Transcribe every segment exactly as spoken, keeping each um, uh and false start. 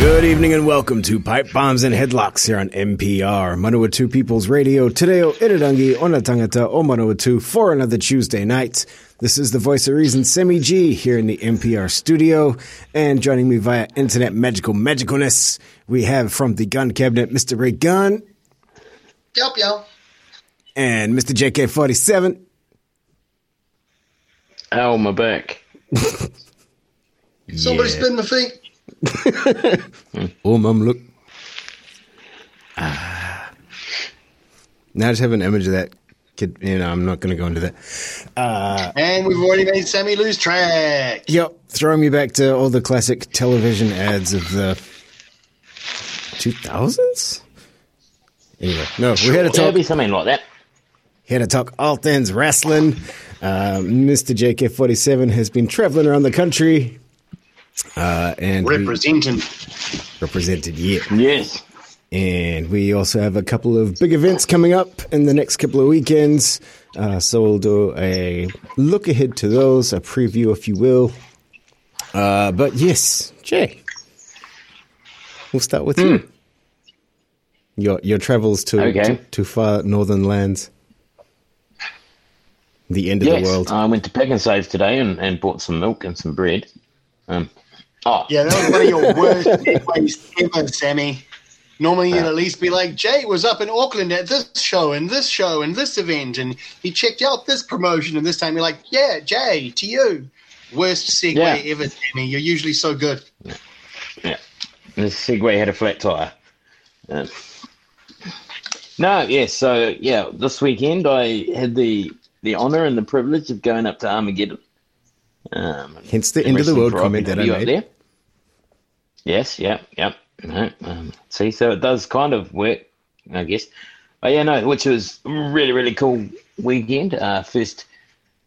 Good evening and welcome to Pipe Bombs and Headlocks here on M P R, Manawatu People's Radio. Today, o Irarangi, ona tangata, o Manawatu for another Tuesday night. This is the voice of reason, Sammy G, here in the M P R studio. And joining me via internet magical magicalness, we have from the gun cabinet, Mister Ray Gunn. Yup, yo. And Mister J K forty-seven. Ow, my back. Somebody yeah. spin my feet. Oh, mum, look. Ah. Now I just have an image of that kid. You know, I'm not going to go into that. Uh, and we've already made Sammy lose track. Yep. Throwing me back to all the classic television ads of the two thousands? Anyway, no, sure. we had to talk. It'll be something like that. Here to talk all things wrestling. Uh, Mister J K forty-seven has been traveling around the country. Uh, and represented, represented, yeah, yes. And we also have a couple of big events coming up in the next couple of weekends. Uh, so we'll do a look ahead to those, a preview, if you will. Uh, but yes, Jay, we'll start with mm. you. Your your travels to, okay. to to far northern lands, the end of yes. the world. I went to Pick and Save today and, and bought some milk and some bread. Um, oh. Yeah, that was one of your worst segues ever, Sammy. Normally you'd at least be like, Jay was up in Auckland at this show and this show and this event and he checked out this promotion, and this time you're like, yeah, Jay, to you. Worst segue yeah. ever, Sammy. You're usually so good. Yeah. yeah. This segue had a flat tire. Uh, no, yes, yeah, so yeah, this weekend I had the, the honour and the privilege of going up to Armageddon. Um, Hence the end of the world comment that I made. There. Yes, yeah, yeah. No, um, see, so it does kind of work, I guess. But yeah, no, which was really, really cool weekend. Uh, first,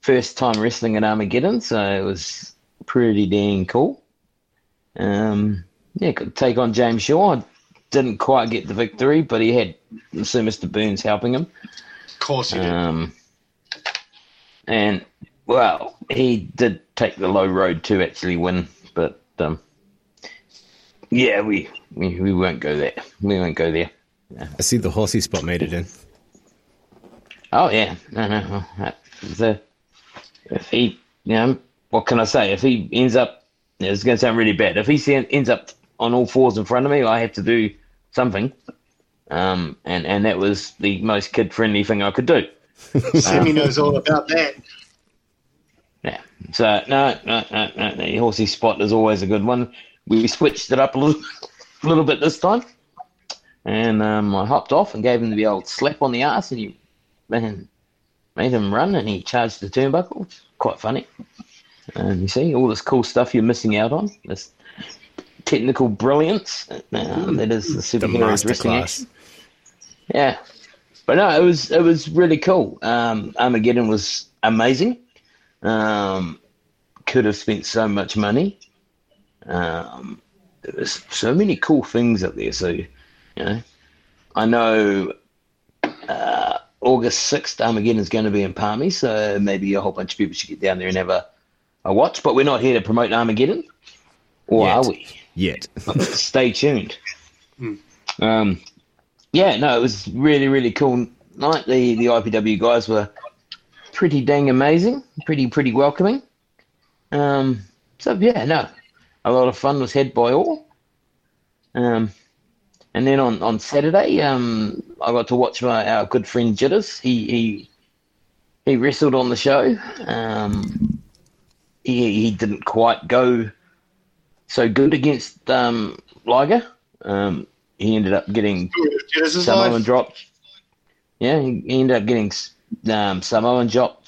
first time wrestling at Armageddon, so it was pretty dang cool. Um, yeah, got to take on James Shaw. I didn't quite get the victory, but he had Sir Mister Burns helping him. Of course he did. Um, and... Well, he did take the low road to actually win, but um, yeah, we, we we won't go there. We won't go there. No. I see the horsey spot made it in. Oh yeah, no, no. The if he, you know, what can I say? If he ends up, it's going to sound really bad. If he ends up on all fours in front of me, I have to do something, um, and and that was the most kid-friendly thing I could do. Sammy um, knows all about that. Yeah, so no, no, no, no, the horsey spot is always a good one. We switched it up a little, a little bit this time, and um, I hopped off and gave him the old slap on the arse, and he and made him run, and he charged the turnbuckle. Quite funny, and you see all this cool stuff you're missing out on. This technical brilliance um, that is the superheroes wrestling action. Yeah, but no, it was it was really cool. Um, Armageddon was amazing. Um, could have spent so much money. Um, there was so many cool things up there. So, you know, I know uh, August sixth Armageddon is going to be in Palmy, so maybe a whole bunch of people should get down there and have a, a watch. But we're not here to promote Armageddon, or Yet. are we? Yet. Stay tuned. Mm. Um, yeah, no, it was really, really cool night. The the I P W guys were pretty dang amazing, pretty, pretty welcoming. Um, so, yeah, no, a lot of fun was had by all. Um, and then on, on Saturday, um, I got to watch my our good friend Jitters. He he, he wrestled on the show. Um, he, he didn't quite go so good against um, Liger. Um, he ended up getting Samoan dropped. Yeah, he, he ended up getting... Um, Samoan drop,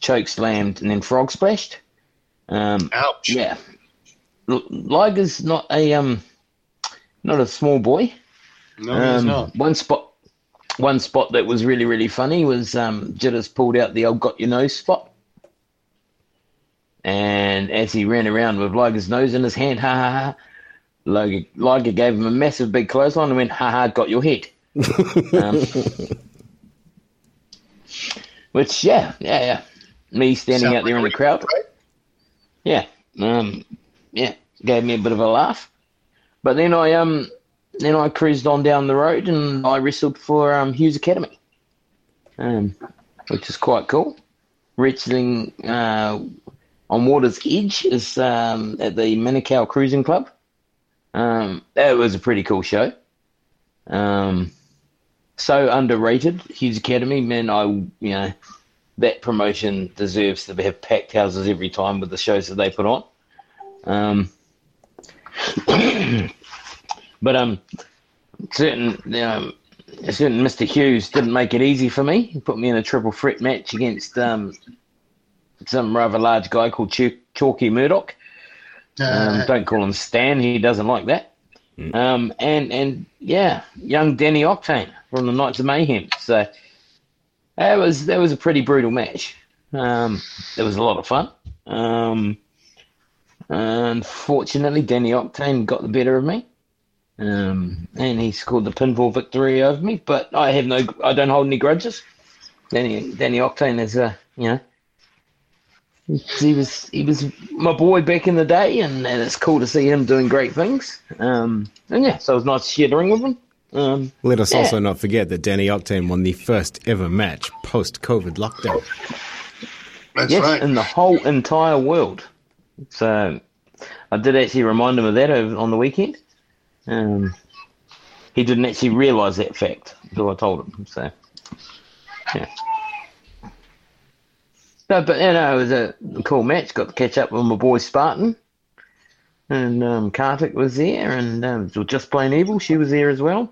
choke slammed, and then frog splashed. Um, Ouch! Yeah, L- Liger's not a um, not a small boy. No, um, he's not. One spot, one spot that was really, really funny was um, Jitters pulled out the old got your nose spot. And as he ran around with Liger's nose in his hand, ha ha ha, Liger, Liger gave him a massive big clothesline and went, ha ha, got your head. um, which, yeah, yeah, yeah. Me standing Sound out there in the crowd. Right? Yeah. Um, yeah, gave me a bit of a laugh. But then I um then I cruised on down the road and I wrestled for um, Hughes Academy, um, which is quite cool. Wrestling uh, on Water's Edge is um, at the Manukau Cruising Club. Um, it was a pretty cool show. Um, so underrated, Hughes Academy. Man, I you know that promotion deserves to have packed houses every time with the shows that they put on. Um, but um, certain um, a certain Mister Hughes didn't make it easy for me. He put me in a triple threat match against um some rather large guy called Ch- Chalky Murdoch. Um, uh, don't call him Stan. He doesn't like that. Mm. Um, and, and yeah, young Danny Octane from the Knights of Mayhem. So that was that was a pretty brutal match. Um, it was a lot of fun. Um, unfortunately, Danny Octane got the better of me, um, and he scored the pinfall victory over me. But I have no, I don't hold any grudges. Danny Danny Octane is a you know. He was he was my boy back in the day, and, and it's cool to see him doing great things. Um, and yeah, so it was nice to share the ring with him. Um, Let us yeah. also not forget that Danny Octane won the first ever match post-COVID lockdown. That's yes, right. In the whole entire world. So I did actually remind him of that over, on the weekend. Um, he didn't actually realise that fact until I told him. So, yeah. No, but you know, it was a cool match. Got to catch up with my boy Spartan, and um, Karthik was there, and um, Just Plain Evil. She was there as well.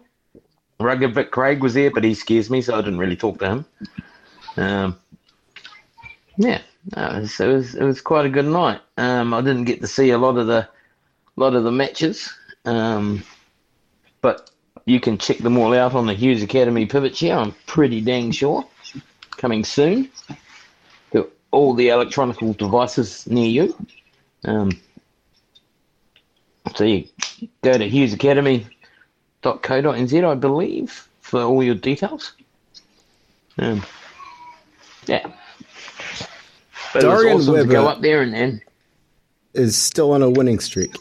Rugged Vic Craig was there, but he scares me, so I didn't really talk to him. Um, yeah, no, it, was, it was it was quite a good night. Um, I didn't get to see a lot of the lot of the matches, um, but you can check them all out on the Hughes Academy Pivot Chair. I'm pretty dang sure coming soon. All the electronic devices near you. Um, so you go to hughes academy dot co dot n z, I believe, for all your details. Um, yeah. But Dorian awesome Webber to go up there and then is still on a winning streak.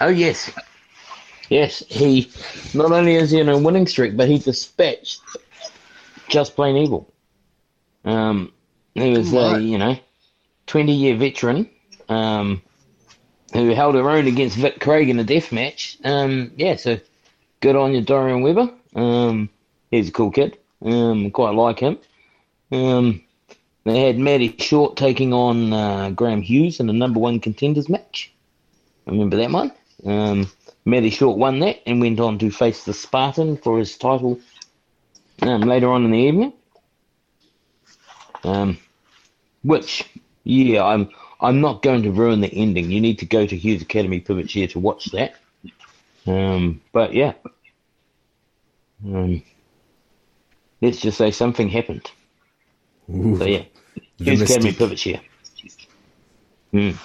Oh, yes. Yes, he not only is he on a winning streak, but he dispatched Just Plain Evil. Um... He was a, you know, twenty-year veteran um, who held her own against Vic Craig in a death match. Um, yeah, so good on you, Dorian Webber. Um, he's a cool kid. Um, quite like him. Um, they had Matty Short taking on uh, Graham Hughes in the number one contenders match. Remember that one? Um, Matty Short won that and went on to face the Spartan for his title um, later on in the evening. Um, which, yeah, I'm I'm not going to ruin the ending. You need to go to Hughes Academy Pivot Chair to watch that. Um, but, yeah. Um, let's just say something happened. Ooh, so, yeah, Hughes mystic. Academy Pivot Chair. Mm.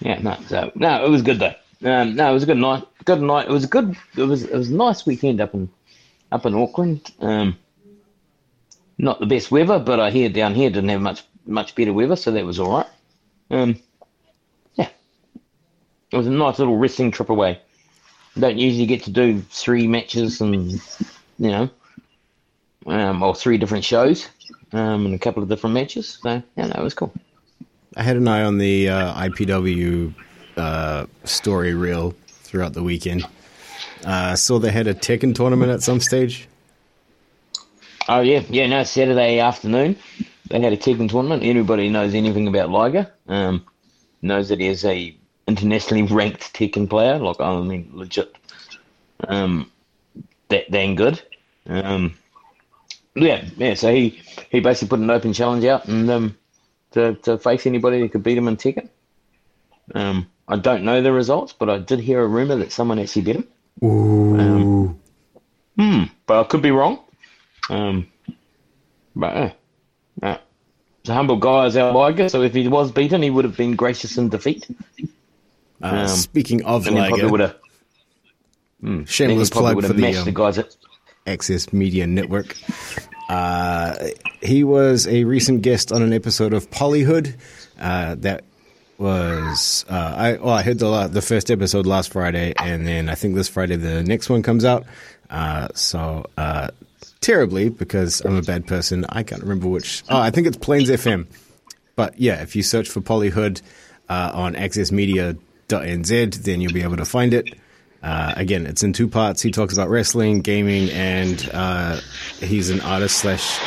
Yeah, no, so, no, it was good, though. Um, no, it was a good night. Good night. It was a good, it was, it was a nice weekend up in, up in Auckland. Um, Not the best weather, but I hear down here didn't have much much better weather, so that was all right. Um, yeah. It was a nice little wrestling trip away. Don't usually get to do three matches and, you know, um, or three different shows um, and a couple of different matches. So, yeah, no, it was cool. I had an eye on the uh, I P W uh, story reel throughout the weekend. I uh, saw they had a Tekken tournament at some stage. Oh, yeah. Yeah, no, Saturday afternoon, they had a Tekken tournament. Anybody knows anything about Liger um, knows that he is a internationally ranked Tekken player. Like, I mean, legit. Um, that dang good. Um, yeah, yeah. So he, he basically put an open challenge out and um, to, to face anybody that could beat him in Tekken. Um, I don't know the results, but I did hear a rumour that someone actually beat him. Ooh. Um, Hmm. But I could be wrong. Um, but uh, uh, the humble guy is our Liger, so if he was beaten, he would have been gracious in defeat. Um, uh, speaking of Liger, mm, shameless plug for the, um, the guys at Access Media Network. Uh, he was a recent guest on an episode of Pollyhood. Uh, that was uh, I. Well, I heard the uh, the first episode last Friday, and then I think this Friday the next one comes out. Uh, so uh, terribly because I'm a bad person. I can't remember which. Oh, I think it's Plains F M. But yeah, if you search for Pollyhood uh, on access media dot n z, then you'll be able to find it. Uh, again, it's in two parts. He talks about wrestling, gaming, and uh, he's an artist slash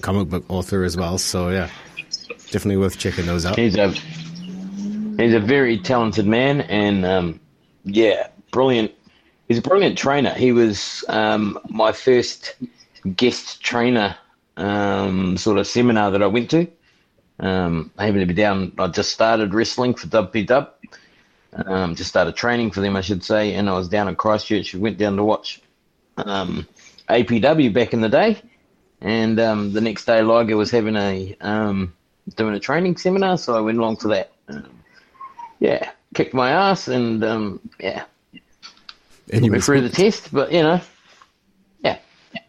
comic book author as well. So, yeah, definitely worth checking those out. He's a, he's a very talented man and, um, yeah, brilliant. He's a brilliant trainer. He was um, my first guest trainer um, sort of seminar that I went to. Um, I happened to be down. I just started wrestling for W P W. Um, just started training for them, I should say, and I was down in Christchurch. We went down to watch um, A P W back in the day, and um, the next day Liger was having a um, doing a training seminar, so I went along to that. Um, yeah, kicked my ass, and um, yeah, and you went through the test, but you know, yeah, yeah.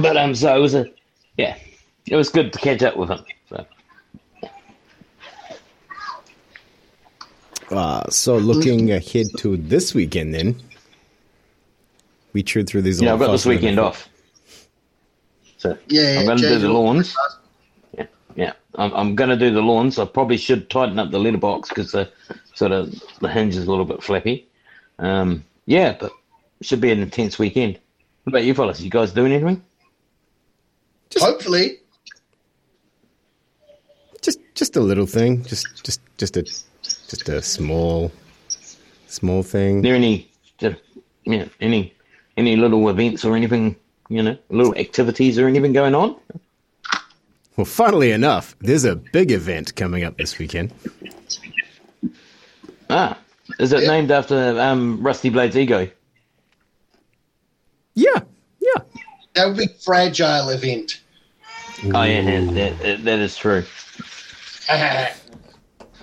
But um, so it was a yeah, it was good to catch up with him. So. Uh, so looking ahead to this weekend, then we chewed through these. Yeah, I've got this weekend off. So yeah, yeah I'm going to do the lawns. Yeah, yeah, I'm, I'm going to do the lawns. I probably should tighten up the letterbox because the sort of the hinge is a little bit flappy. Um, yeah, but it should be an intense weekend. What about you, fellas? You guys doing anything? Just, Hopefully, just just a little thing. Just just just a. Just a small, small thing. There any, just, yeah, any, any little events or anything, you know, little activities or anything going on? Well, funnily enough, there's a big event coming up this weekend. Ah, is it yeah. named after um, Rusty Blade's ego? Yeah, yeah. That would be a fragile event. Ooh. Oh yeah, that that is true.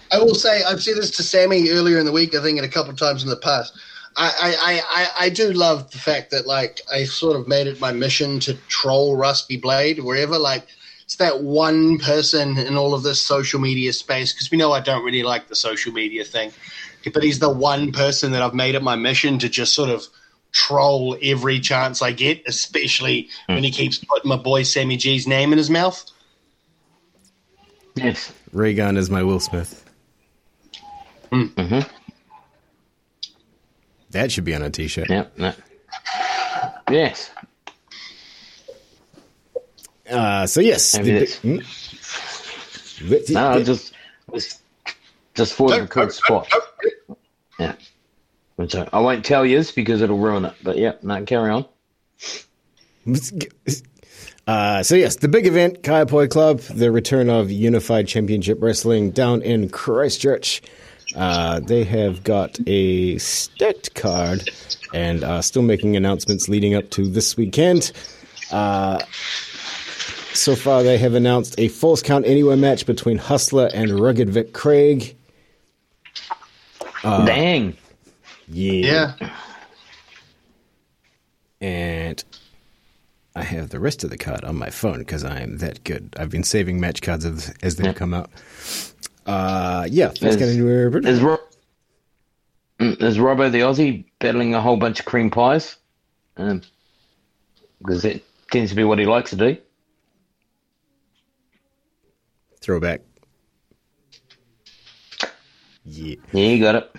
I will say, I've said this to Sammy earlier in the week, I think, and a couple of times in the past. I, I, I, I do love the fact that, like, I sort of made it my mission to troll Rusty Blade wherever. Like, it's that one person in all of this social media space, because we know I don't really like the social media thing. But he's the one person that I've made it my mission to just sort of troll every chance I get, especially mm. when he keeps putting my boy Sammy G's name in his mouth. Yes. Ray Gunn is my Will Smith. Mm-hmm. That should be on a t-shirt. Yep. No. Yes. Uh, so yes. The, mm, the, the, no, the, just just for the good spot. Yeah. So I won't tell you this because it'll ruin it. But yeah, no, carry on. Uh, so yes, the big event, Kaiapoi Club, the return of Unified Championship Wrestling down in Christchurch. Uh, they have got a stacked card and are still making announcements leading up to this weekend. Uh, so far, they have announced a Falls Count Anywhere match between Hustler and Rugged Vic Craig. Uh, Dang. Yeah. yeah. And I have the rest of the card on my phone because I am that good. I've been saving match cards as, as they've yeah. come out. Uh, yeah, that's is, kind of is, Rob, is Robbo the Aussie battling a whole bunch of cream pies? Um, because that tends to be what he likes to do. Throwback. Yeah. Yeah, you got it.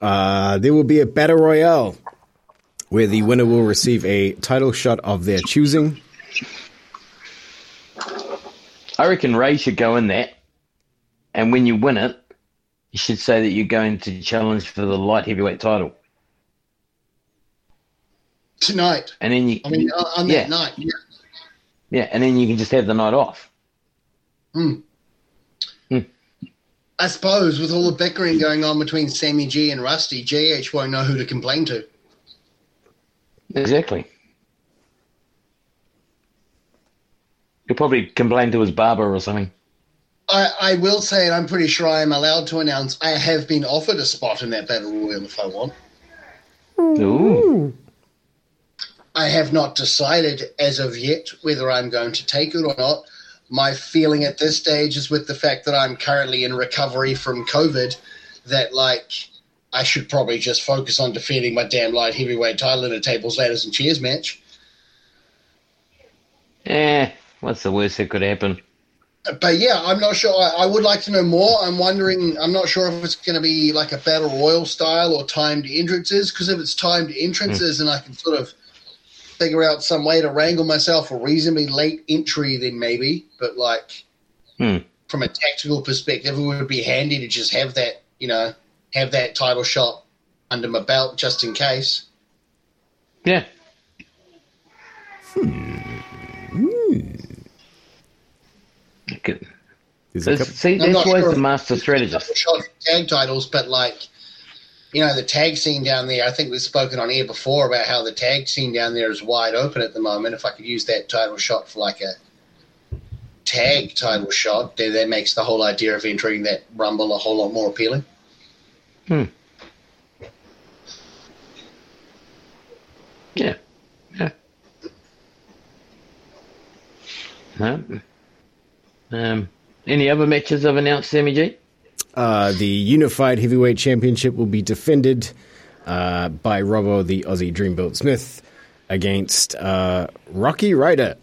Uh, there will be a battle royale where the winner will receive a title shot of their choosing. I reckon Ray should go in that. And when you win it, you should say that you're going to challenge for the light heavyweight title. Tonight. And then you, I mean, on that yeah. night. Yeah. yeah, and then you can just have the night off. Mm. Mm. I suppose with all the bickering going on between Sammy G and Rusty, G H won't know who to complain to. Exactly. You'll probably complain to his barber or something. I, I will say, and I'm pretty sure I am allowed to announce, I have been offered a spot in that Battle Royal if I want. Ooh. I have not decided as of yet whether I'm going to take it or not. My feeling at this stage is with the fact that I'm currently in recovery from COVID that, like, I should probably just focus on defending my damn light heavyweight title in a tables, ladders, and chairs match. Eh, what's the worst that could happen? But yeah, I'm not sure. I, I would like to know more. I'm wondering, I'm not sure if it's going to be like a Battle Royal style or timed entrances, because if it's timed entrances mm. and I can sort of figure out some way to wrangle myself a reasonably late entry, then maybe. But like mm. from a tactical perspective, it would be handy to just have that, you know, have that title shot under my belt just in case. Yeah. Hmm. Okay. So, see, that's why sure the master strategist. Tag titles, but like, you know, the tag scene down there, I think we've spoken on air before about how the tag scene down there is wide open at the moment. If I could use that title shot for like a tag title shot, then that makes the whole idea of entering that Rumble a whole lot more appealing. Hmm. Yeah. Yeah. Huh? Um, any other matches I've announced, Sammy G? Uh, the Unified Heavyweight Championship will be defended uh, by Robbo, the Aussie Dreambuilt Smith, against uh, Rocky Ryder.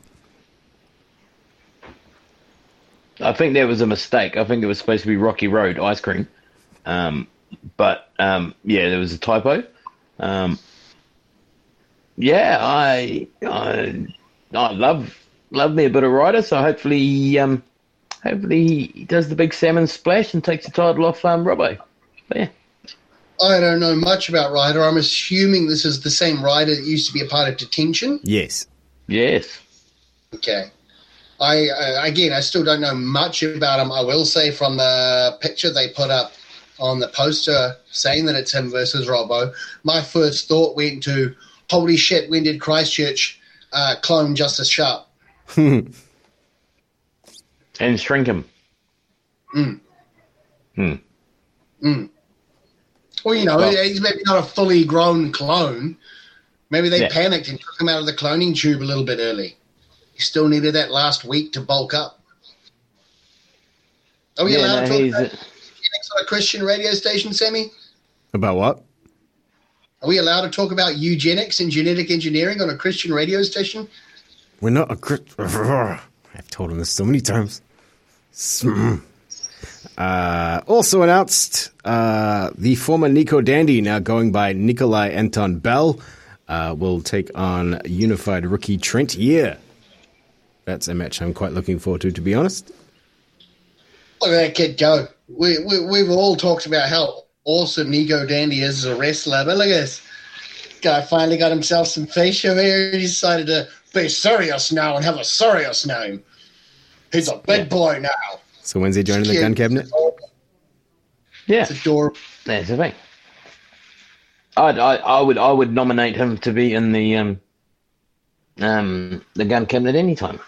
I think that was a mistake. I think it was supposed to be Rocky Road Ice Cream. Um, but, um, yeah, there was a typo. Um, yeah, I, I I love love me a bit of Ryder, so hopefully... Um, Hopefully he does the big salmon splash and takes the title off um, Robbo. Yeah. I don't know much about Ryder. I'm assuming this is the same Ryder that used to be a part of Detention? Yes. Yes. Okay. I uh, Again, I still don't know much about him. I will say from the picture they put up on the poster saying that it's him versus Robbo, my first thought went to, holy shit, when did Christchurch uh, clone Justice Sharp? Hmm. And shrink him. Mm. Mm. Mm. Well, you know, well, he's maybe not a fully grown clone. Maybe they yeah. panicked and took him out of the cloning tube a little bit early. He still needed that last week to bulk up. Are we yeah, allowed no, to talk about Phoenix on a Christian radio station, Sammy? About what? Are we allowed to talk about eugenics and genetic engineering on a Christian radio station? We're not a Christian... I've told him this so many times. Uh, also announced uh, the former Nico Dandy, now going by Nikolai Anton Bell, uh, will take on Unified rookie Trent Year. That's a match I'm quite looking forward to, to be honest. Look at that kid go. We, we, we've all talked about how awesome Nico Dandy is as a wrestler, but look at this. Guy finally got himself some facial hair. He decided to be serious now and have a serious name. He's a big yeah. boy now. So when's he joining the gun cabinet? Yeah, it's adorable. That's the thing. I'd, I I would I would nominate him to be in the um um the gun cabinet anytime.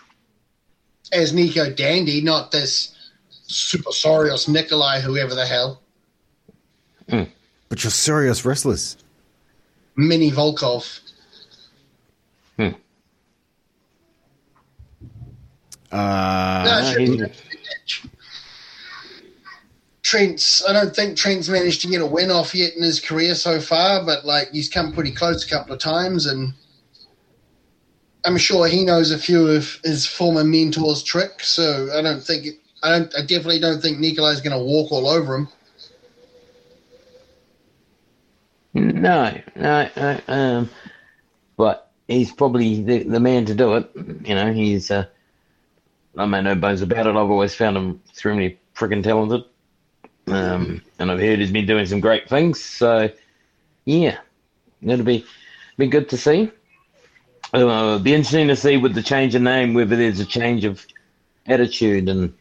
As Nico Dandy, not this super serious Nikolai, whoever the hell. Mm. But you're serious wrestlers. Mini Volkov. Hmm. Uh, no, no, Trent's I don't think Trent's managed to get a win off yet in his career so far, but like he's come pretty close a couple of times, and I'm sure he knows a few of his former mentors' tricks. So I don't think I don't I definitely don't think Nikolai's going to walk all over him. No, no, no um, but he's probably the, the man to do it. You know, he's. Uh, I made no bones about it. I've always found him extremely freaking talented. Um, and I've heard he's been doing some great things. So, yeah, it'll be be good to see. Uh, it'll be interesting to see with the change of name, whether there's a change of attitude and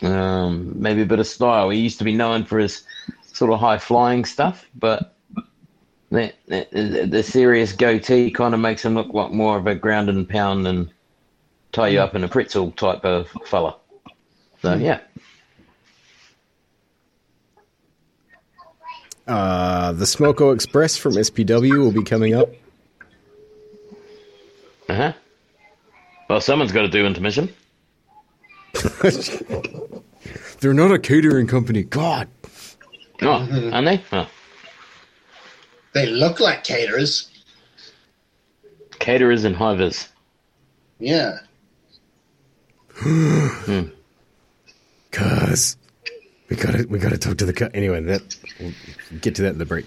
um, maybe a bit of style. He used to be known for his sort of high-flying stuff, but that, that the serious goatee kind of makes him look like more of a ground and pound and tie you up in a pretzel type of fella. So, yeah. Uh, the Smoko Express from S P W will be coming up. Uh-huh. Well, someone's got to do intermission. They're not a catering company. God. Oh, aren't they? Oh. They look like caterers. Caterers and hivers. Yeah. hmm. Cause we gotta we gotta talk to the cut anyway. That we'll get to that in the break.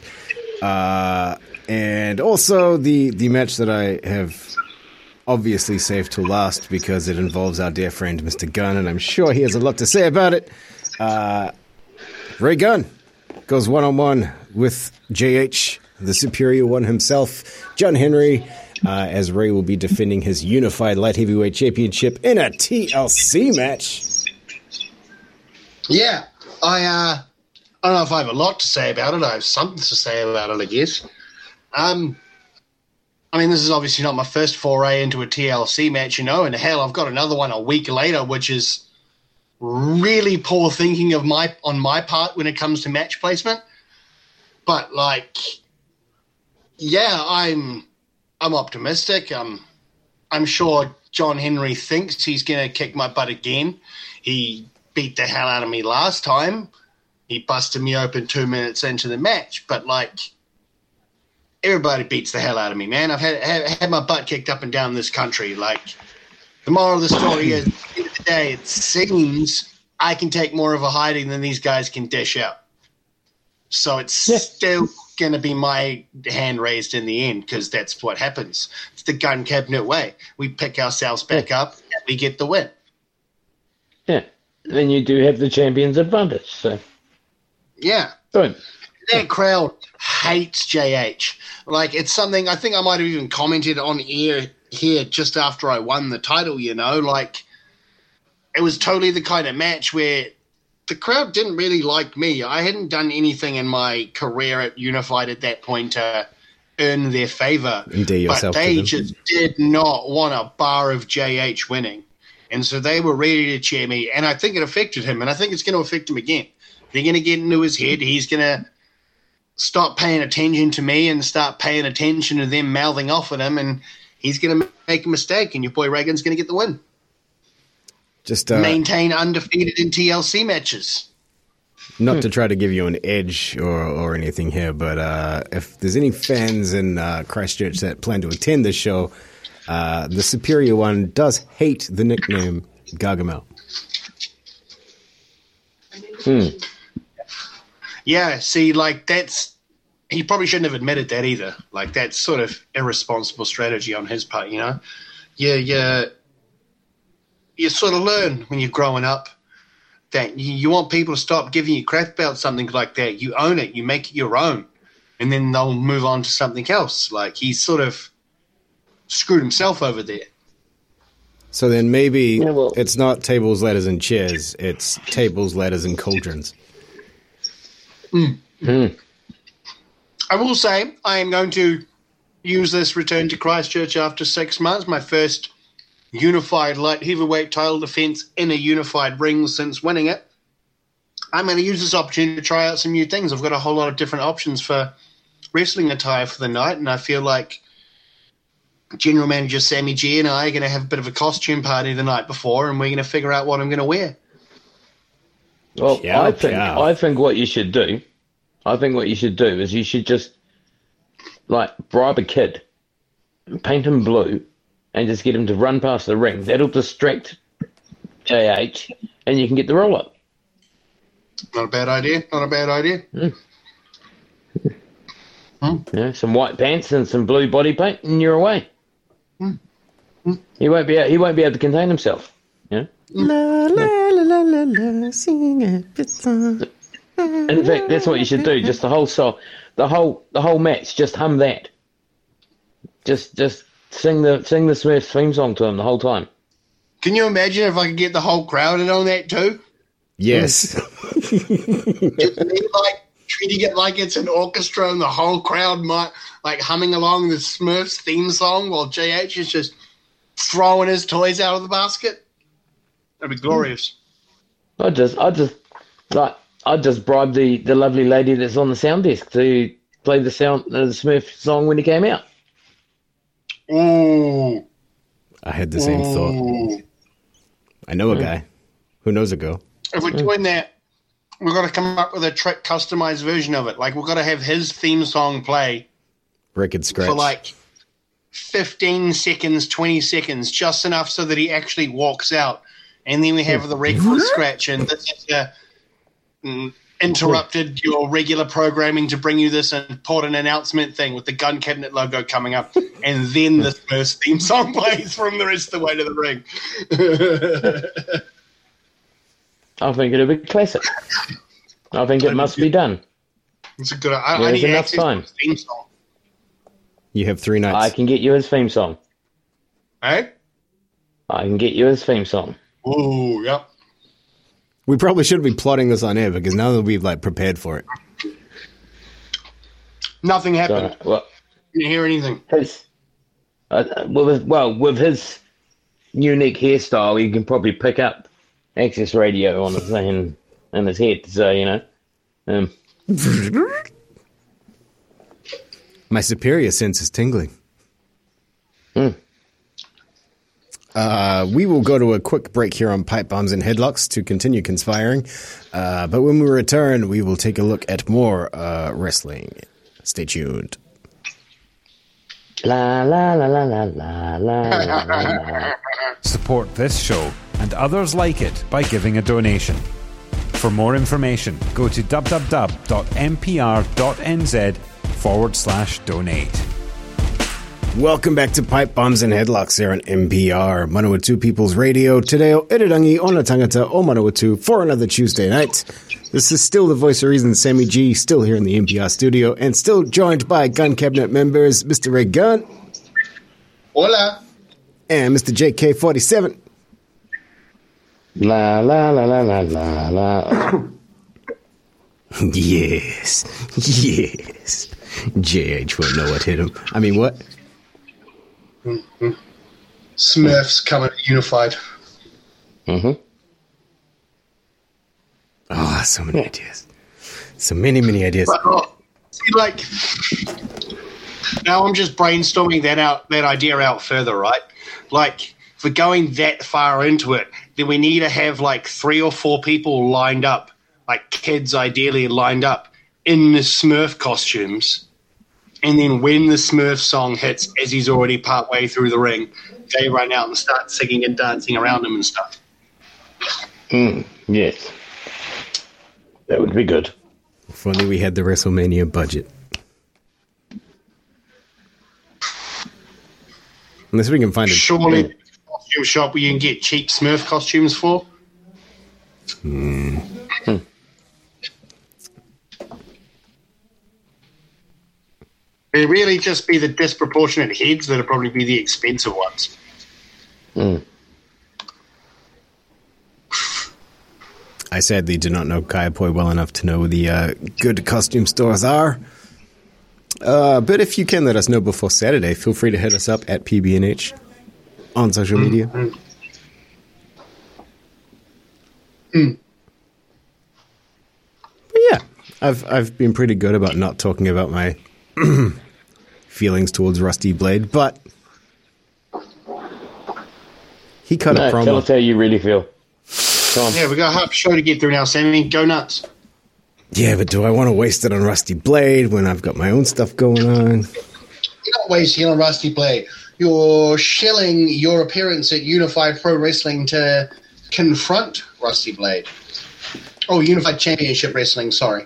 Uh, and also the the match that I have obviously saved to last because it involves our dear friend Mister Gunn, and I'm sure he has a lot to say about it. Uh, Ray Gunn goes one on one with J H, the superior one himself, John Henry, uh, as Ray will be defending his Unified Light Heavyweight Championship in a T L C match. Yeah, I uh, I don't know if I have a lot to say about it. I have something to say about it, I guess. Um, I mean, this is obviously not my first foray into a T L C match, you know, and hell, I've got another one a week later, which is really poor thinking of my on my part when it comes to match placement. But, like, yeah, I'm I'm optimistic. Um, I'm sure John Henry thinks he's going to kick my butt again. He beat the hell out of me last time. He busted me open two minutes into the match. But, like, everybody beats the hell out of me, man. I've had had, had my butt kicked up and down this country. Like, the moral of the story is, at the end of the day, it seems I can take more of a hiding than these guys can dish out. So it's yeah. still going to be my hand raised in the end because that's what happens. It's the Gun Cabinet way. We pick ourselves back yeah. up and we get the win. Yeah. Then you do have the champion's advantage. So. Yeah. Boom. That crowd hates J H. Like, it's something I think I might have even commented on air here just after I won the title, you know. Like, it was totally the kind of match where the crowd didn't really like me. I hadn't done anything in my career at Unified at that point to earn their favor. But they just did not want a bar of J H winning. And so they were ready to cheer me, and I think it affected him, and I think it's going to affect him again. They're going to get into his head. He's going to stop paying attention to me and start paying attention to them mouthing off at him, and he's going to make a mistake, and your boy Reagan's going to get the win. Just uh, maintain undefeated in T L C matches. Not hmm. to try to give you an edge or, or anything here, but uh, if there's any fans in uh, Christchurch that plan to attend this show, Uh, the superior one does hate the nickname Gargamel. Hmm. Yeah, see, like, that's... He probably shouldn't have admitted that either. Like, that's sort of irresponsible strategy on his part, you know? Yeah, yeah. You sort of learn when you're growing up that you, you want people to stop giving you crap about something like that. You own it. You make it your own. And then they'll move on to something else. Like, he's sort of screwed himself over there. So then maybe yeah, well, it's not tables, ladders, and chairs. It's tables, ladders, and cauldrons. Mm. Mm. I will say I am going to use this return to Christchurch after six months, my first unified light heavyweight title defense in a unified ring since winning it. I'm going to use this opportunity to try out some new things. I've got a whole lot of different options for wrestling attire for the night, and I feel like General Manager Sammy G and I are going to have a bit of a costume party the night before, and we're going to figure out what I'm going to wear. Well, yeah, I think yeah. I think what you should do, I think what you should do is you should just, like, bribe a kid, paint him blue, and just get him to run past the ring. That'll distract J H, and you can get the roll up. Not a bad idea. Not a bad idea. Mm. Hmm. Yeah, some white pants and some blue body paint, and you're away. Mm. Mm. He won't be. Able, he won't be able to contain himself. Yeah. La la la la la la. Singing happy song. In fact, that's what you should do. Just the whole song, the whole the whole match. Just hum that. Just just sing the sing the Smurfs theme song to him the whole time. Can you imagine if I could get the whole crowd in on that too? Yes. Just be like treating it like it's an orchestra and the whole crowd might like humming along the Smurfs theme song while J H is just throwing his toys out of the basket. That'd be glorious. I just, I just, like, I just bribed the, the lovely lady that's on the sound desk to play the sound uh, the Smurf song when he came out. Ooh. I had the same Ooh. thought. I know a guy who knows a girl. If we're doing that, we've got to come up with a trick customized version of it. Like, we've got to have his theme song play. Record scratch. For like fifteen seconds, twenty seconds, just enough so that he actually walks out. And then we have the record scratch, and this is uh, interrupted your regular programming to bring you this important announcement thing with the gun cabinet logo coming up. And then the first theme song plays from the rest of the way to the ring. I think it'll be classic. I think it must be done. It's a good I, There's I need enough time. His theme song. You have three nights. I can get you his theme song. Hey? I can get you his theme song. Oh, yep. We probably should be plotting this on air because now that we've like prepared for it. Nothing happened. So, well, didn't hear anything. His, uh, with, well, with his unique hairstyle, you can probably pick up Access radio on his in, in his head, so you know. Um. My superior sense is tingling. Mm. Uh, we will go to a quick break here on Pipe Bombs and Headlocks to continue conspiring, uh, but when we return, we will take a look at more uh, wrestling. Stay tuned. La la la la la la la la. Support this show and others like it by giving a donation. For more information, go to www.mpr.nz forward slash donate. Welcome back to Pipe Bombs and Headlocks here on M P R, Manawatu People's Radio. Today, o Ererangi ona tangata o Manawatu for another Tuesday night. This is still the voice of reason, Sammy G, still here in the M P R studio, and still joined by Gun Cabinet members, Mister Ray Gunn. Hola. And Mister J K forty-seven. La la la la la la la. Yes, yes. J H won't know what hit him. I mean, what? Mm-hmm. Smurfs coming unified. Mm-hmm. Oh, so many ideas. So many, many ideas. Well, see, like, now I'm just brainstorming that out, that idea out further, right? Like, if we're going that far into it, then we need to have like three or four people lined up, like kids ideally lined up in the Smurf costumes. And then when the Smurf song hits, as he's already partway through the ring, they run out and start singing and dancing around him and stuff. Mm, yes. That would be good. If only we had the WrestleMania budget. Unless we can find a... Surely... Yeah. Shop where you can get cheap Smurf costumes for. Mm. Hmm. It'd really just be the disproportionate heads that'd probably be the expensive ones. Mm. I sadly do not know Kaiapoi well enough to know where the uh, good costume stores are. Uh, but if you can let us know before Saturday, feel free to hit us up at P B N H. On social media. Mm, mm. Mm. But yeah, I've I've been pretty good about not talking about my feelings towards Rusty Blade, but he cut no, a promo. Tell us how you really feel. Come on. Yeah, we got a half show to get through now, Sammy. Go nuts. Yeah, but do I want to waste it on Rusty Blade when I've got my own stuff going on? You're not wasting it on Rusty Blade. You're shelling your appearance at Unified Pro Wrestling to confront Rusty Blade. Oh, Unified Championship Wrestling, sorry.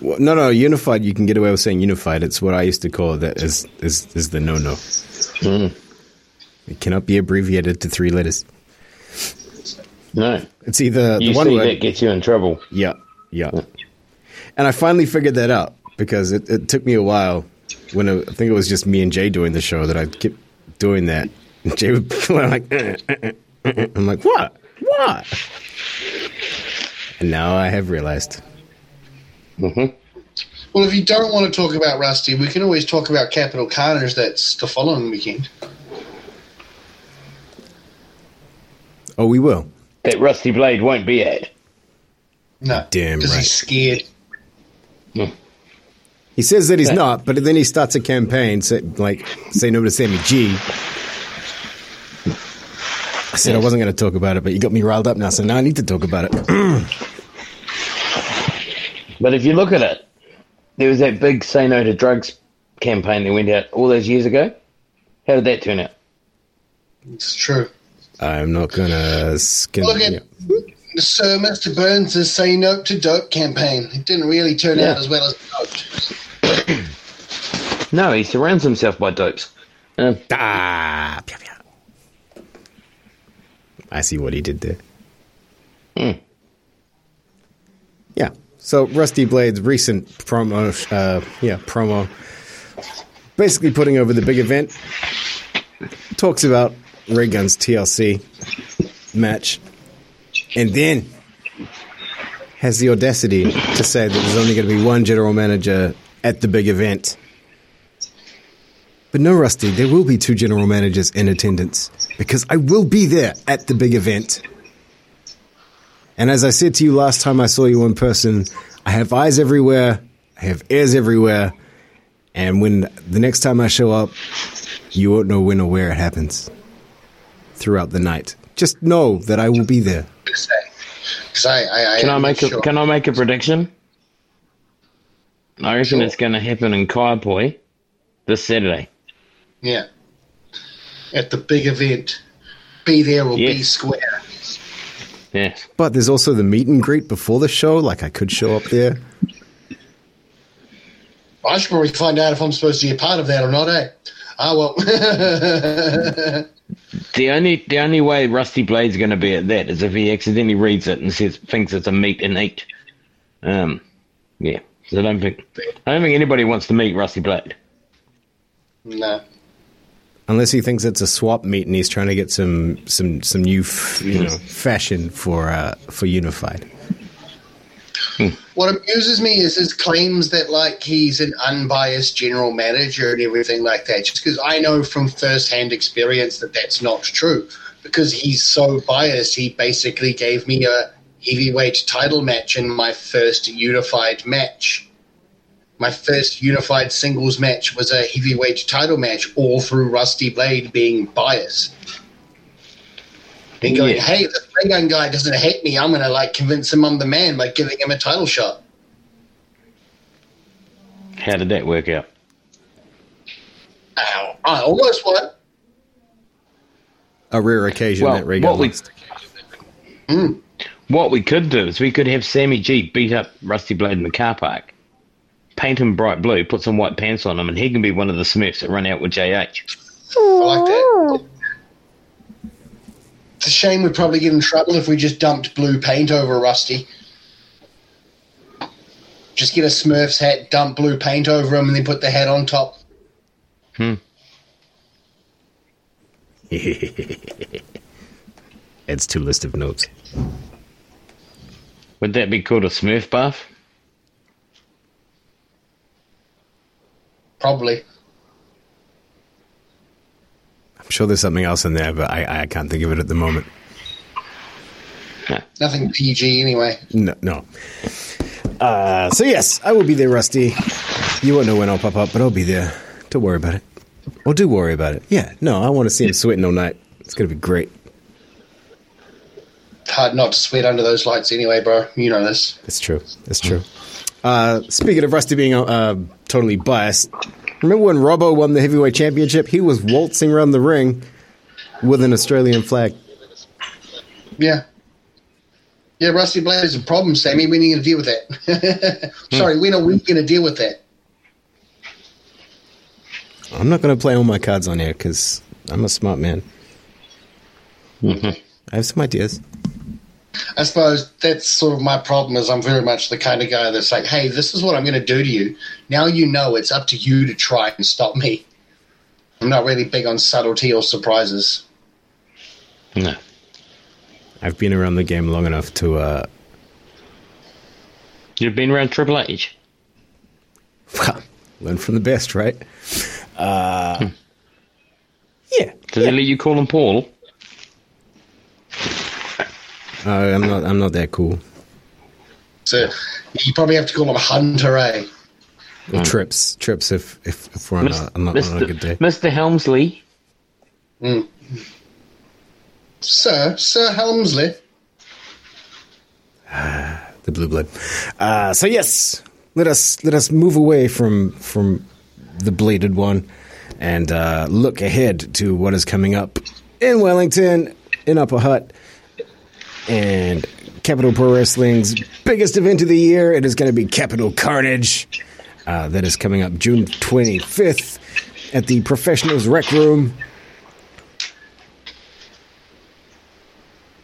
Well, no, no, Unified, you can get away with saying Unified. It's what I used to call that is is, is the no-no. Mm. It cannot be abbreviated to three letters. No. It's either you the one word. That gets you in trouble. Yeah, yeah. And I finally figured that out because it, it took me a while. When I, I think it was just me and Jay doing the show that I kept doing that. And Jay would be like, eh, eh, eh, eh. I'm like, what? What? And now I have realized. Mm-hmm. Well, if you don't want to talk about Rusty, we can always talk about Capital Carnage. That's the following weekend. Oh, we will. That Rusty Blade won't be at. No. Damn right. He's scared. No. He says that he's no. not, but then he starts a campaign, say, like, say no to Sammy G. I said I wasn't going to talk about it, but you got me riled up now, so now I need to talk about it. But if you look at it, there was that big say no to drugs campaign that went out all those years ago. How did that turn out? It's true. I'm not going to skin Look at So Mister Burns' Say No to Dope campaign. It didn't really turn yeah. out as well as dope. No, he surrounds himself by dopes. Um, ah, pew, pew. I see what he did there. Mm. Yeah. So Rusty Blade's recent promo, uh, yeah, promo, basically putting over the big event, talks about Ray Gunn's T L C match, and then has the audacity to say that there's only going to be one general manager at the big event. But no, Rusty, there will be two general managers in attendance, because I will be there at the big event. And as I said to you last time I saw you in person, I have eyes everywhere, I have ears everywhere, and when the next time I show up, you won't know when or where it happens throughout the night. Just know that I will be there. I, I, I can, I make sure. a, can I make a prediction? I reckon sure. it's going to happen in Kaiapoi this Saturday. Yeah. At the big event. Be there or yes. be square. Yeah. But there's also the meet and greet before the show. Like, I could show up there. I should probably find out if I'm supposed to be a part of that or not, eh? Ah, well. the only the only way Rusty Blade's going to be at that is if he accidentally reads it and says thinks it's a meet and eat. Um, yeah. So I don't think I don't think anybody wants to meet Rusty Blade. No. Unless he thinks it's a swap meet and he's trying to get some some, some new f- you know fashion for uh, for Unified. Hmm. What amuses me is his claims that like he's an unbiased general manager and everything like that. Just because I know from first-hand experience that that's not true. Because he's so biased, he basically gave me a heavyweight title match in my first Unified match. My first Unified singles match was a heavyweight title match, all through Rusty Blade being biased. And going, yeah. hey, the Ray Gunn guy doesn't hate me. I'm going to, like, convince him I'm the man by giving him a title shot. How did that work out? Ow. I almost won. A rare occasion well, that Ray Gunn lost. Mm. What we could do is we could have Sammy G beat up Rusty Blade in the car park. Paint him bright blue, put some white pants on him, and he can be one of the Smurfs that run out with J H. I like that. It's a shame we'd probably get in trouble if we just dumped blue paint over Rusty. Just get a Smurf's hat, dump blue paint over him, and then put the hat on top. Hmm. Adds two list of notes. Would that be called a Smurf bath? Probably. I'm sure there's something else in there, but I, I can't think of it at the moment. No. Nothing P G anyway. No. no. Uh, so, yes, I will be there, Rusty. You won't know when I'll pop up, but I'll be there. Don't worry about it. Or do worry about it. Yeah, no, I want to see him sweating all night. It's going to be great. Hard not to sweat under those lights anyway, bro. You know this. It's true. It's true. Uh, speaking of Rusty being uh, totally biased, remember when Robbo won the heavyweight championship? He was waltzing around the ring with an Australian flag. Yeah. Yeah, Rusty Blade is a problem, Sammy. When are you going to deal with that? Sorry, when are we going to deal with that? I'm not going to play all my cards on here because I'm a smart man. Mm-hmm. I have some ideas. I suppose that's sort of my problem is I'm very much the kind of guy that's like, hey, this is what I'm going to do to you. Now you know it's up to you to try and stop me. I'm not really big on subtlety or surprises. No. I've been around the game long enough to... Uh... You've been around Triple H? Well, learn from the best, right? Uh, hmm. Yeah. Does yeah. they let you call him Paul? No, I'm not. I'm not that cool. So you probably have to call him Hunter, eh? Or um, trips, trips. If if, if we're on a, not Mister on a good day, Mister Helmsley. Mm. Sir, Sir Helmsley. The blue blood. Uh, so yes, let us let us move away from from the bladed one and uh, look ahead to what is coming up in Wellington, in Upper Hutt, and Capital Pro Wrestling's biggest event of the year. It is going to be Capital Carnage. Uh, that is coming up June twenty-fifth at the Professionals Rec Room.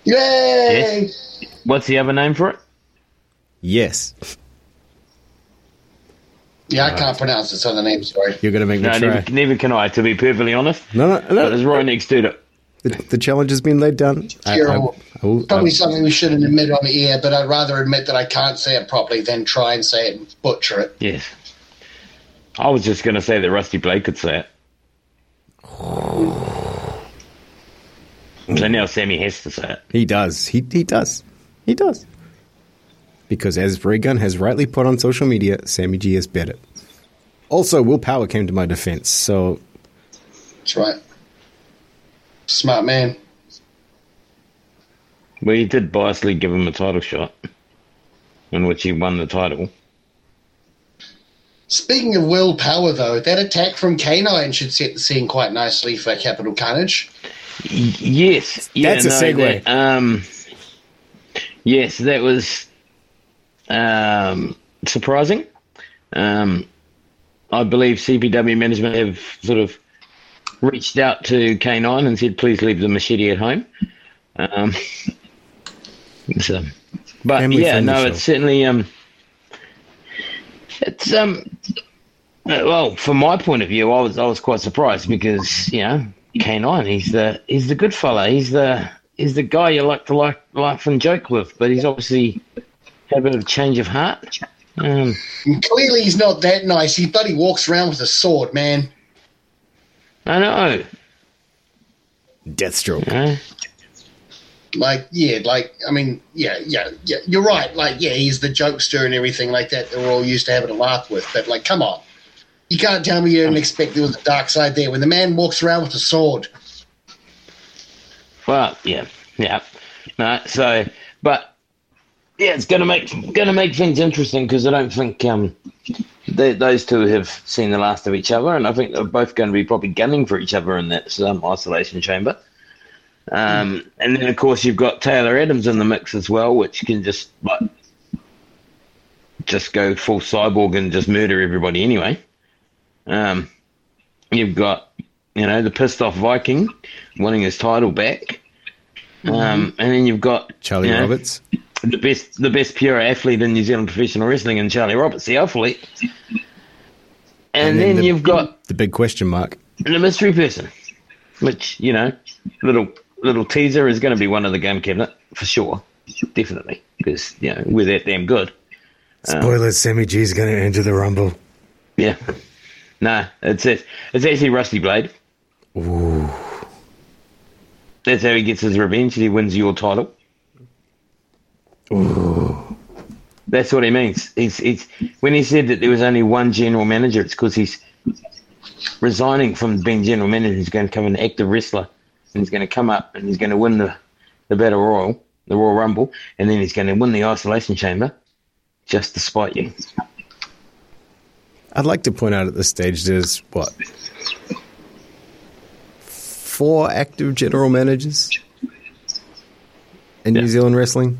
Yay! Yes. What's the other name for it? Yes. Yeah, I can't uh, pronounce its other name, sorry. You're going to make me no, try. Neither, neither can I, to be perfectly honest. No, no, no. But it's right next to it. The, the challenge has been laid down. I, I, I, I, probably I, something we shouldn't admit on the air, but I'd rather admit that I can't say it properly than try and say it and butcher it. Yes. I was just going to say that Rusty Blade could say it. So now Sammy has to say it. He does. He he does. He does. Because as Ray Gunn has rightly put on social media, Sammy G is better. Also, Will Power came to my defense, so... That's right. Smart man. Well, he did biasly give him a title shot, in which he won the title. Speaking of Will Power, though, that attack from K nine should set the scene quite nicely for Capital Carnage. Yes. Yeah, That's a no, segue. That, um, yes, that was um, surprising. Um, I believe C P W management have sort of reached out to K nine and said, please leave the machete at home. Um, so, but Family yeah, no, it's show. certainly, um, it's, um, well, from my point of view, I was, I was quite surprised because, you know, K nine, he's the, he's the good fella. He's the, he's the guy you like to like, laugh and joke with, but he's obviously had a bit of a change of heart. Um, Clearly he's not that nice. He bloody walks around with a sword, man. I know. Deathstroke. Uh, like, yeah, like, I mean, yeah, yeah, yeah, you're right. Like, yeah, he's the jokester and everything like that that we're all used to having a laugh with. But, like, come on. You can't tell me you didn't expect there was a dark side there when the man walks around with a sword. Well, yeah, yeah. No, so, but, yeah, it's going to make going to make things interesting because I don't think... um. They, those two have seen the last of each other, and I think they're both going to be probably gunning for each other in that um, isolation chamber. Um, mm. And then, of course, you've got Taylor Adams in the mix as well, which can just like, just go full cyborg and just murder everybody anyway. Um, you've got, you know, the pissed off Viking wanting his title back, mm-hmm. um, and then you've got Charlie you know, Roberts. The best the best pure athlete in New Zealand professional wrestling and Charlie Roberts, the athlete. And, and then, then the, you've got... The big question mark. The mystery person, which, you know, little little teaser is going to be one of the game cabinet, for sure. Definitely. Because, you know, we're that damn good. Spoilers, um, Sammy G's going to enter the Rumble. Yeah. Nah, it's it. It's actually Rusty Blade. Ooh. That's how he gets his revenge. He wins your title. Ooh. That's what he means. He's, he's, when he said that there was only one general manager, it's because he's resigning from being general manager. He's going to come an active wrestler, and he's going to come up and he's going to win the, the Battle Royal, the Royal Rumble, and then he's going to win the Isolation Chamber just to spite you. I'd like to point out at this stage there's, what, four active general managers in yeah. New Zealand wrestling?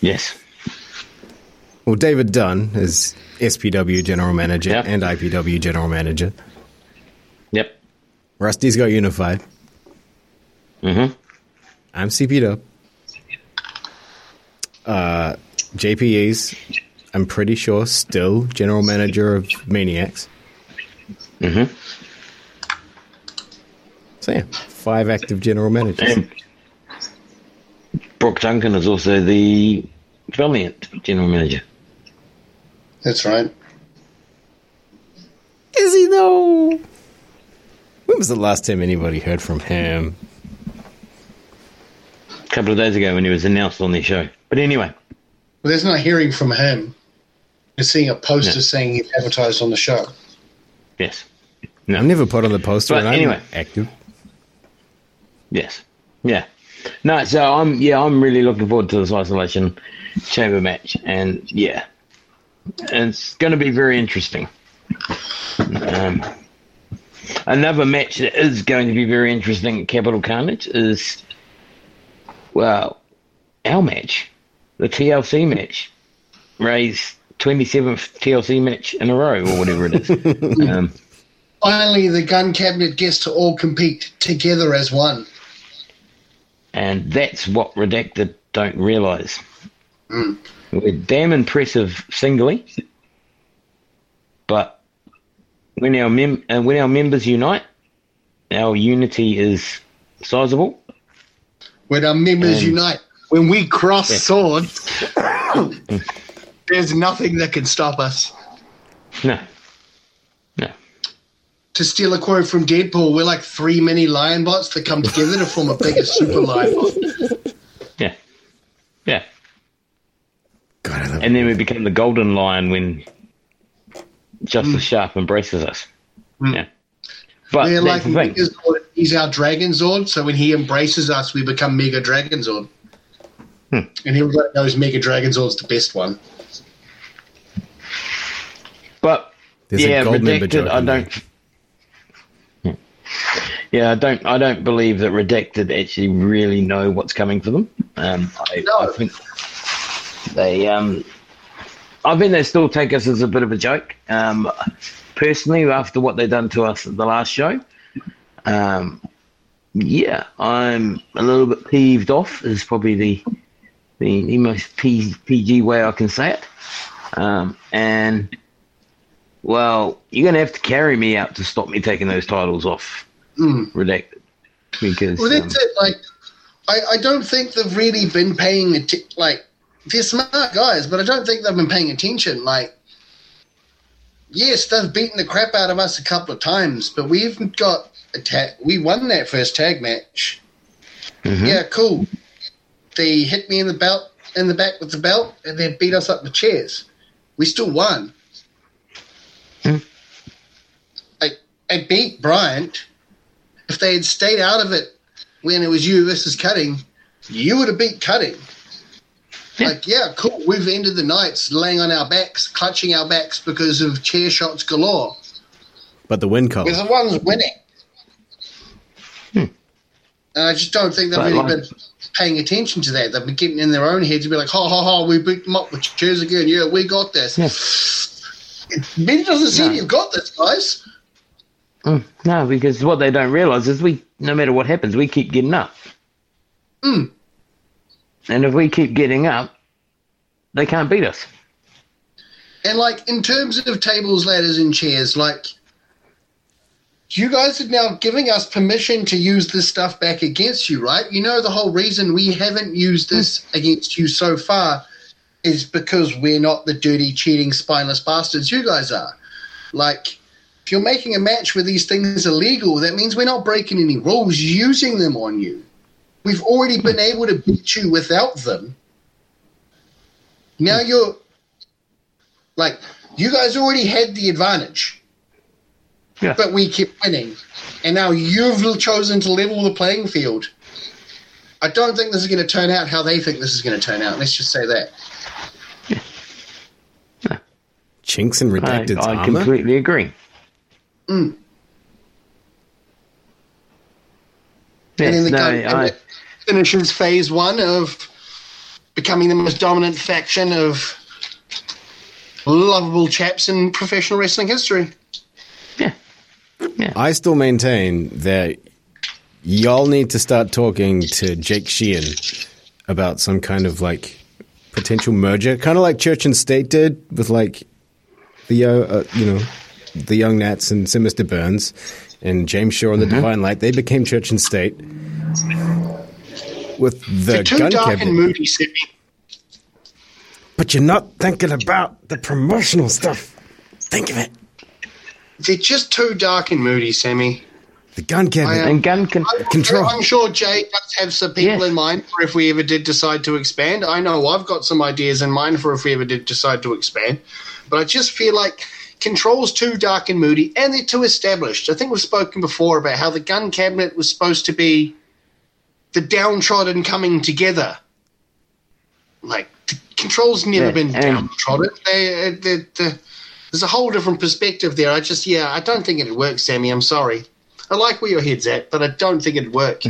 Yes. Well, David Dunn is S P W General Manager yep. and I P W General Manager. Yep. Rusty's got Unified. Mm-hmm. I'm C P W. Uh, J P E's, I'm pretty sure, still General Manager of Maniacs. Mm-hmm. So, yeah, five active General Managers. Damn. Brooke Duncan is also the Valiant General Manager. That's right. Is he, though? When was the last time anybody heard from him? couple of days ago when he was announced on this show. But anyway. Well, there's no hearing from him. You're seeing a poster no. saying he's advertised on the show. Yes. No. I've never put on the poster. But anyway. I'm active. Yes. Yeah. No, so I'm, yeah, I'm really looking forward to this Isolation Chamber match. And, yeah, it's going to be very interesting. Um, another match that is going to be very interesting at Capital Carnage is, well, our match, the T L C match, Ray's twenty-seventh T L C match in a row or whatever it is. um, Finally, the Gun Cabinet gets to all compete together as one. And that's what Redacted don't realise. Mm. We're damn impressive singly, but when our mem- uh, when our members unite, our unity is sizable. When our members and, unite, when we cross yeah. swords, there's nothing that can stop us. No. No. To steal a quote from Deadpool, we're like three mini lion bots that come together to form a bigger super lion bot. Yeah. Yeah. God, I love and then we become the golden lion when Justice mm. Sharp embraces us. Mm. Yeah. But yeah, like Megazord, he's our Dragon Zord, so when he embraces us, we become Mega Dragon Zord. Hmm. And everybody knows Mega Dragon Zord's the best one. But, There's yeah, Redacted, I don't... There. Yeah, I don't I don't believe that Redacted actually really know what's coming for them. Um, I, no. I think they... Um, I think they still take us as a bit of a joke. Um, personally, after what they've done to us at the last show, um, yeah, I'm a little bit peeved off is probably the the, the most P, PG way I can say it. Um, and, well, you're going to have to carry me out to stop me taking those titles off. Mm. Redacted. Because, well, that's um, it. Like, I, I don't think they've really been paying attention. Like, they're smart guys, but I don't think they've been paying attention. Like, yes, they've beaten the crap out of us a couple of times, but we've got a tag. We won that first tag match. Mm-hmm. Yeah, cool. They hit me in the belt, in the back with the belt, and then beat us up with chairs. We still won. Mm-hmm. I I beat Bryant. If they had stayed out of it when it was you versus Cutting, you would have beat Cutting. Like, yeah, cool. We've ended the nights laying on our backs, clutching our backs because of chair shots galore. But the win comes. Because the one's winning. Hmm. And I just don't think they've really been paying attention to that. They've been getting in their own heads and be like, ha, ha, ha, we beat them up with chairs again. Yeah, we got this. Yeah. Benny doesn't see no. you've got this, guys. Mm, no, because what they don't realise is we, no matter what happens, we keep getting up. Hmm. And if we keep getting up, they can't beat us. And, like, in terms of tables, ladders, and chairs, like, you guys are now giving us permission to use this stuff back against you, right? You know the whole reason we haven't used this against you so far is because we're not the dirty, cheating, spineless bastards you guys are. Like, if you're making a match where these things are legal, that means we're not breaking any rules using them on you. We've already been able to beat you without them. Now you're... Like, you guys already had the advantage. Yeah. But we kept winning. And now you've chosen to level the playing field. I don't think this is going to turn out how they think this is going to turn out. Let's just say that. Yeah. Huh. Chinks and Redacted's I, I armor? I completely agree. Mm. Yes, and then the no, gun I, finishes phase one of becoming the most dominant faction of lovable chaps in professional wrestling history. Yeah. yeah. I still maintain that y'all need to start talking to Jake Sheehan about some kind of, like, potential merger, kind of like Church and State did with, like, the, uh, you know, the Young Nats and Mister Burns. And James Shaw and the mm-hmm. Divine Light, they became Church and State with the too gun dark cabinet. And moody, Sammy. But you're not thinking about the promotional stuff. Think of it. They're just too dark and moody, Sammy. The gun cabinet. And gun con- I'm, control. I'm sure Jay does have some people yes. in mind for if we ever did decide to expand. I know I've got some ideas in mind for if we ever did decide to expand. But I just feel like control's too dark and moody, and they're too established. I think we've spoken before about how the gun cabinet was supposed to be the downtrodden coming together. Like, control's never yeah, been downtrodden. They, they, they, they, there's a whole different perspective there. I just, yeah, I don't think it works, Sammy. I'm sorry. I like where your head's at, but I don't think it'd work.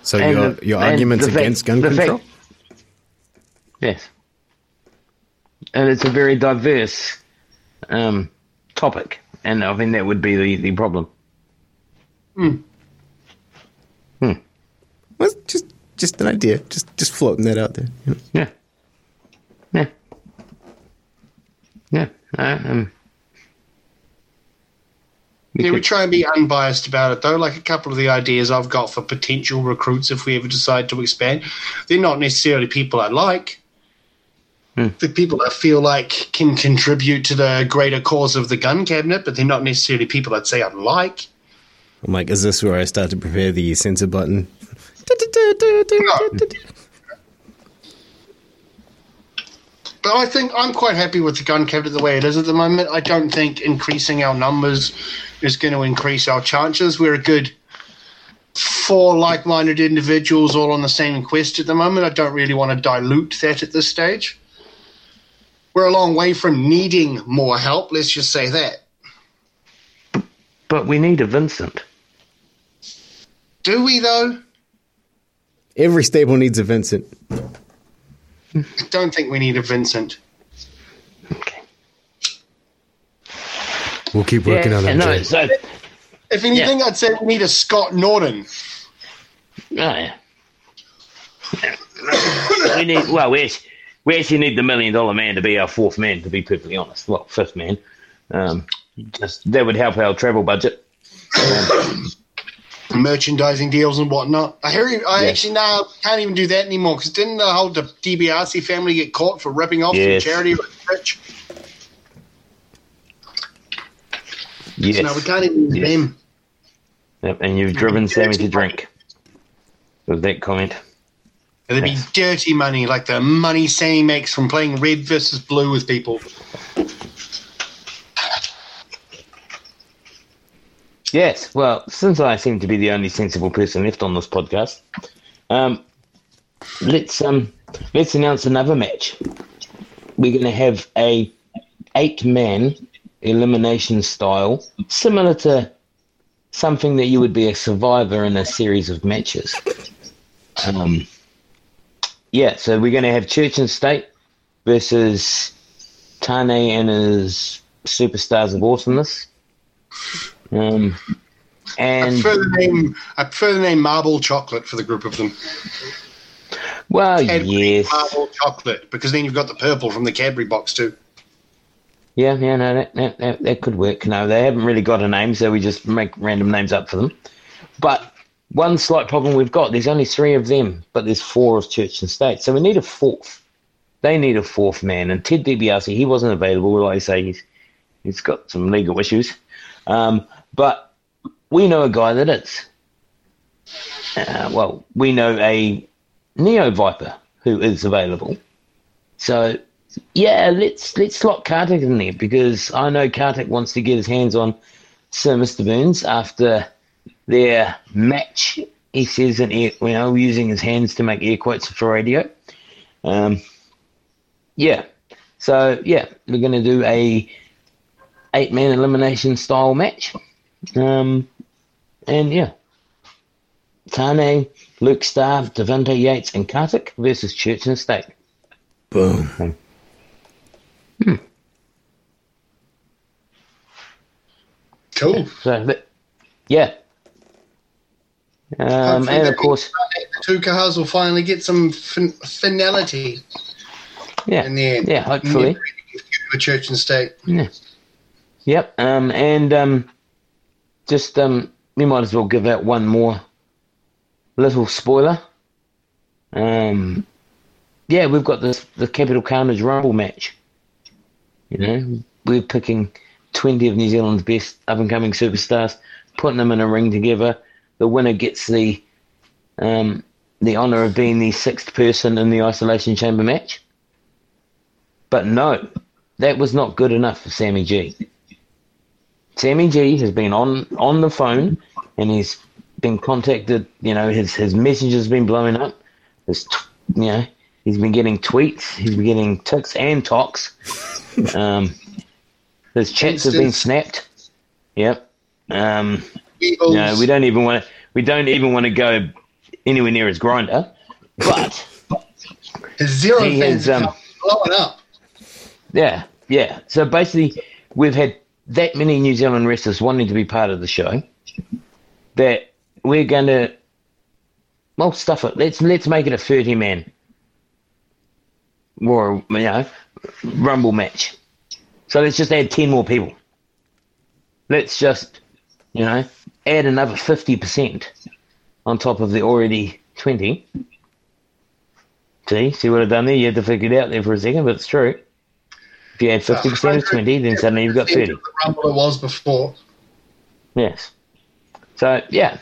So and your the, your arguments against fact, gun control? Fact, yes. And it's a very diverse um, topic, and I think that would be the, the problem. Hmm. Hmm. Well, just just an idea. Just just floating that out there. You know? Yeah. Yeah. Yeah. Uh, um. Yeah, we try and be unbiased about it, though. Like a couple of the ideas I've got for potential recruits if we ever decide to expand, they're not necessarily people I like. Mm. They're people I feel like can contribute to the greater cause of the gun cabinet, but they're not necessarily people I'd say I'd like. I'm like, is this where I start to prepare the censor button? No. But I think I'm quite happy with the gun cabinet the way it is at the moment. I don't think increasing our numbers is going to increase our chances. We're a good four like-minded individuals all on the same quest at the moment. I don't really want to dilute that at this stage. We're a long way from needing more help, let's just say that. But we need a Vincent. Do we, though? Every stable needs a Vincent. I don't think we need a Vincent. Okay. We'll keep working yeah, on that. No, so, if anything, yeah. I'd say we need a Scott Norton. Oh, yeah. we need, well, we actually, we actually need the Million Dollar Man to be our fourth man, to be perfectly honest. Well, fifth man. Um, just, that would help our travel budget. Um, merchandising deals and whatnot. I hear. You, I yeah. actually now can't even do that anymore because didn't the whole D B R C family get caught for ripping off yes. some charity rich? Yes. So now we can't even yes. name. Yep, and you've driven Sammy to drink. With that comment. There'd be dirty money, like the money Sammy makes from playing red versus blue with people. Yes, well, since I seem to be the only sensible person left on this podcast, um, let's um, let's announce another match. We're going to have a eight-man elimination style, similar to something that you would be a survivor in a series of matches. Um, yeah, so we're going to have Church and State versus Tane and his Superstars of Awesomeness. Um, and I prefer, the name, I prefer the name Marble Chocolate for the group of them. Well, Cadbury yes. Marble Chocolate, because then you've got the purple from the Cadbury box too. Yeah, yeah, no, that, that, that, that could work. No, they haven't really got a name, so we just make random names up for them. But one slight problem we've got, there's only three of them, but there's four of Church and State. So we need a fourth. They need a fourth man. And Ted DiBiase, he wasn't available. Like I say, he's, he's got some legal issues. Um, but we know a guy that is. Uh, well, we know a Neo Viper who is available. So, yeah, let's let's slot Karthik in there because I know Karthik wants to get his hands on Sir Mister Burns after their match. He says, in air, you know, using his hands to make air quotes for radio. Um, yeah. So, yeah, we're going to do a eight-man elimination style match. Um, and, yeah. Tane, Luke Starr, Devonta Yates, and Karthik versus Church and State. Boom. Um, hmm. Cool. So, but, yeah. Um, and, of course... The two Kahas will finally get some fin- finality. Yeah. In the end. Yeah, hopefully. For Church and State. Yeah. Yep, um, and um, just um, we might as well give out one more little spoiler. Um, yeah, we've got this, the Capital Carnage Rumble match. You know, we're picking twenty of New Zealand's best up-and-coming superstars putting them in a ring together. The winner gets the um, the honour of being the sixth person in the Isolation Chamber match. But no, that was not good enough for Sammy G. Sammy G has been on, on the phone and he's been contacted, you know, his, his messenger's been blowing up. His, you know, he's been getting tweets, he's been getting ticks and talks. Um, his chats have been snapped. Yep. Um, no, we don't even want to, we don't even want to go anywhere near his grinder. But his zero he has, um, blowing up. Yeah, yeah. So basically, we've had that many New Zealand wrestlers wanting to be part of the show that we're going to, well, stuff it. Let's let's make it a thirty-man or, you know, rumble match. So let's just add ten more people. Let's just, you know, add another fifty percent on top of the already twenty. See, see what I've done there? You had to figure it out there for a second, but it's true. If you add fifty percent of twenty, then suddenly you've got thirty. The rumble it was before. Yes. So, yeah.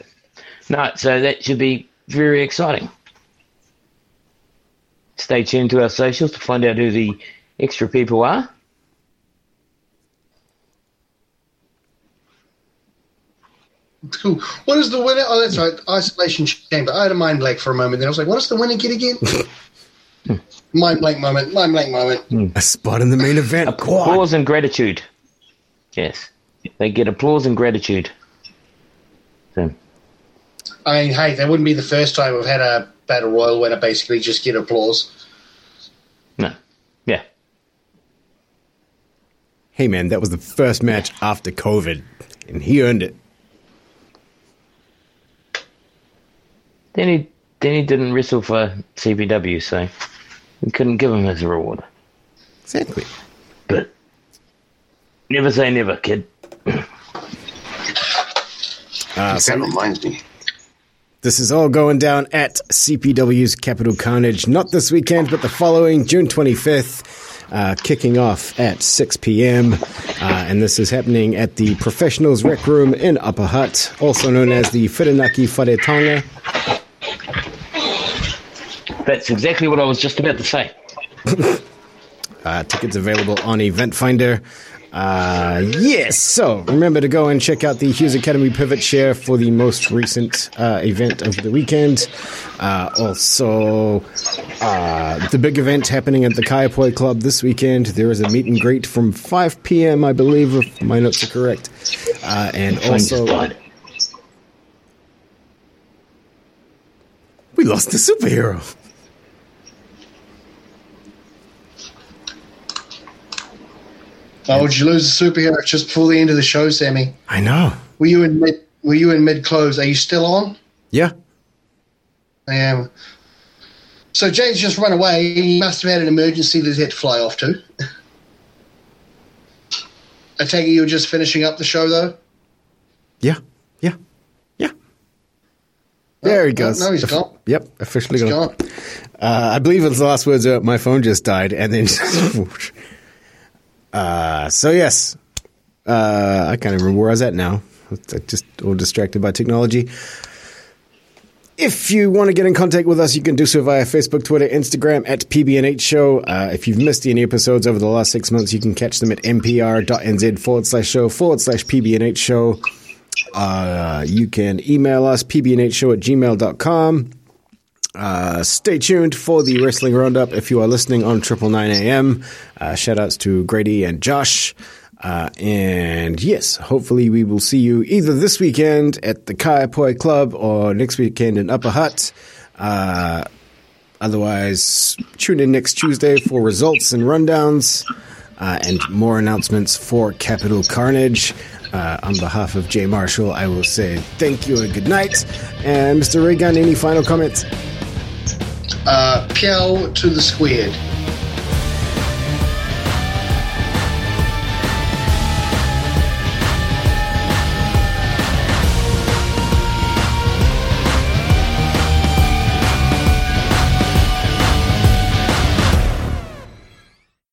No, so that should be very exciting. Stay tuned to our socials to find out who the extra people are. Cool. What is the winner? Oh, that's right. Isolation Chamber. I had a mind blank for a moment. Then I was like, what does the winner get again? Mind blank moment, mind blank moment. A spot in the main event. Applause and gratitude. Yes. They get applause and gratitude. So. I mean, hey, that wouldn't be the first time we've had a Battle Royal winner basically just get applause. No. Yeah. Hey, man, that was the first match after COVID, and he earned it. Then he, then he didn't wrestle for C P W, so... we couldn't give him his reward. Exactly. But never say never, kid. Uh, that reminds me. This is all going down at C P W's Capital Carnage. Not this weekend, but the following, June twenty-fifth. Uh, kicking off at six p.m. Uh, and this is happening at the Professionals Rec Room in Upper Hutt, also known as the Whirinaki Wharetanga. That's exactly what I was just about to say. uh, tickets available on Event Finder. Uh, yes, so remember to go and check out the Hughes Academy Pivot Share for the most recent uh, event of the weekend. Uh, also, uh, the big event happening at the Kaiapoi Club this weekend. There is a meet and greet from five p.m., I believe, if my notes are correct. Uh, and also... we lost the superhero. Why would you lose the superhero just before the end of the show, Sammy? I know. Were you in mid? Were you in mid close? Are you still on? Yeah, I am. So James just run away. He must have had an emergency that he had to fly off to. I take it you were just finishing up the show, though. Yeah, yeah, yeah. Oh, there he goes. No, he's Off- gone. Yep, officially he's gone. gone. Uh, I believe his last words were, "My phone just died," and then. Just Uh, so, yes, uh, I can't even remember where I was at now. I'm just all distracted by technology. If you want to get in contact with us, you can do so via Facebook, Twitter, Instagram, at P B N H Show. Uh, if you've missed any episodes over the last six months, you can catch them at npr.nz forward slash show forward slash PBNH Show. Uh, you can email us, pbnhshow at gmail dot com. Uh, stay tuned for the Wrestling Roundup if you are listening on Triple Nine A M. Uh, shout outs to Grady and Josh. Uh, and yes, hopefully we will see you either this weekend at the Kaiapoi Club or next weekend in Upper Hutt. Uh, otherwise, tune in next Tuesday for results and rundowns uh, and more announcements for Capital Carnage. Uh, on behalf of Jay Marshall, I will say thank you and good night. And Mister Ray Gunn, any final comments? Uh, P L to the squared.